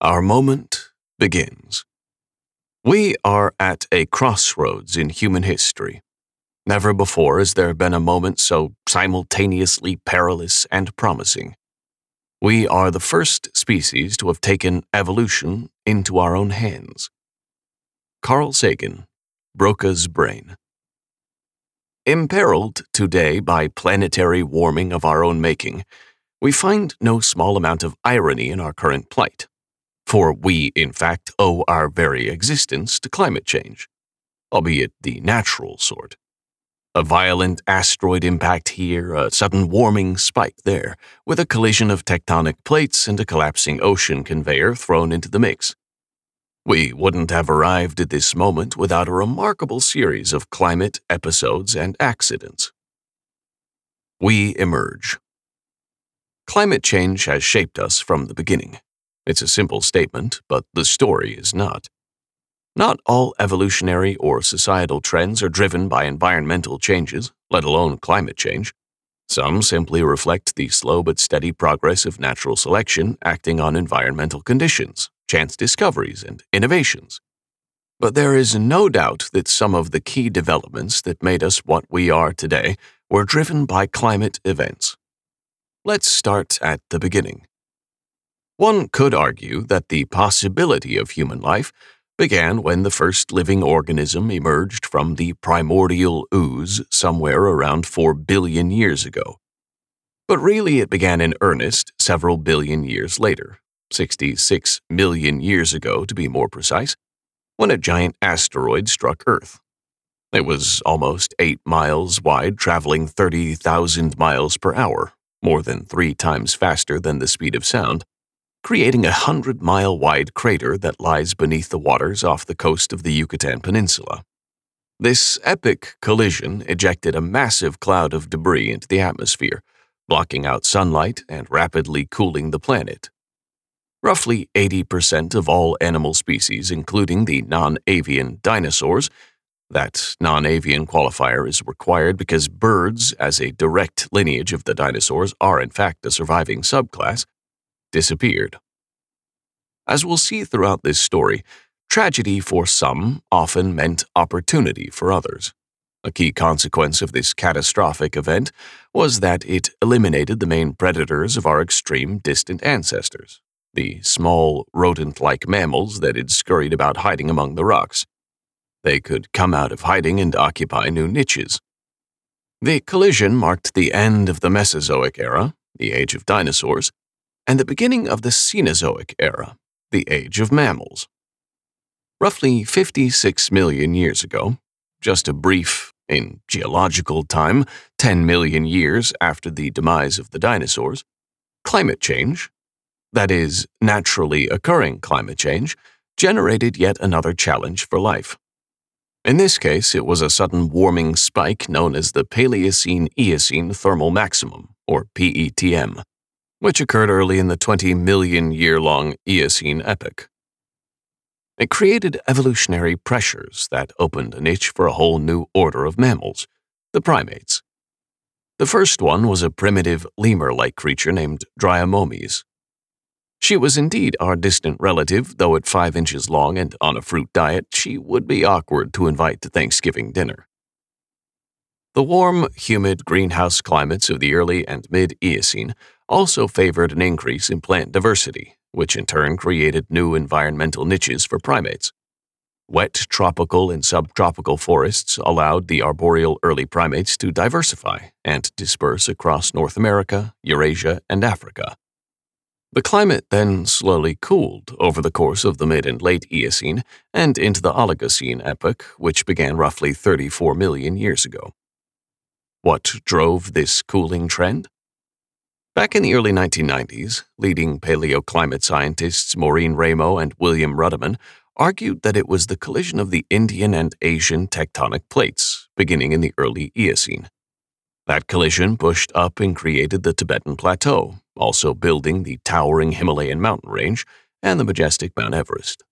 Our moment begins. We are at a crossroads in human history. Never before has there been a moment so simultaneously perilous and promising. We are the first species to have taken evolution into our own hands. Carl Sagan, Broca's Brain. Imperiled today by planetary warming of our own making, we find no small amount of irony in our current plight, for we, in fact, owe our very existence to climate change, albeit the natural sort. A violent asteroid impact here, a sudden warming spike there, with a collision of tectonic plates and a collapsing ocean conveyor thrown into the mix. We wouldn't have arrived at this moment without a remarkable series of climate episodes and accidents. We emerge. Climate change has shaped us from the beginning. It's a simple statement, but the story is not. Not all evolutionary or societal trends are driven by environmental changes, let alone climate change. Some simply reflect the slow but steady progress of natural selection acting on environmental conditions, chance discoveries, and innovations. But there is no doubt that some of the key developments that made us what we are today were driven by climate events. Let's start at the beginning. One could argue that the possibility of human life began when the first living organism emerged from the primordial ooze somewhere around 4 billion years ago. But really it began in earnest several billion years later, 66 million years ago to be more precise, when a giant asteroid struck Earth. It was almost 8 miles wide, traveling 30,000 miles per hour, more than 3 times faster than the speed of sound, creating a 100-mile-wide crater that lies beneath the waters off the coast of the Yucatan Peninsula. This epic collision ejected a massive cloud of debris into the atmosphere, blocking out sunlight and rapidly cooling the planet. Roughly 80% of all animal species, including the non-avian dinosaurs — that non-avian qualifier is required because birds, as a direct lineage of the dinosaurs, are in fact a surviving subclass — disappeared. As we'll see throughout this story, tragedy for some often meant opportunity for others. A key consequence of this catastrophic event was that it eliminated the main predators of our extreme distant ancestors, the small rodent-like mammals that had scurried about hiding among the rocks. They could come out of hiding and occupy new niches. The collision marked the end of the Mesozoic era, the age of dinosaurs, and the beginning of the Cenozoic era, the age of mammals. Roughly 56 million years ago, just a brief, in geological time, 10 million years after the demise of the dinosaurs, climate change, that is, naturally occurring climate change, generated yet another challenge for life. In this case, it was a sudden warming spike known as the Paleocene-Eocene Thermal Maximum, or PETM, which occurred early in the 20 million year-long Eocene epoch. It created evolutionary pressures that opened a niche for a whole new order of mammals, the primates. The first one was a primitive lemur-like creature named Dryomomys. She was indeed our distant relative, though at 5 inches long and on a fruit diet, she would be awkward to invite to Thanksgiving dinner. The warm, humid greenhouse climates of the early and mid-Eocene also favored an increase in plant diversity, which in turn created new environmental niches for primates. Wet tropical and subtropical forests allowed the arboreal early primates to diversify and disperse across North America, Eurasia, and Africa. The climate then slowly cooled over the course of the mid and late Eocene and into the Oligocene epoch, which began roughly 34 million years ago. What drove this cooling trend? Back in the early 1990s, leading paleoclimate scientists Maureen Raymo and William Ruddiman argued that it was the collision of the Indian and Asian tectonic plates beginning in the early Eocene. That collision pushed up and created the Tibetan Plateau, also building the towering Himalayan mountain range and the majestic Mount Everest.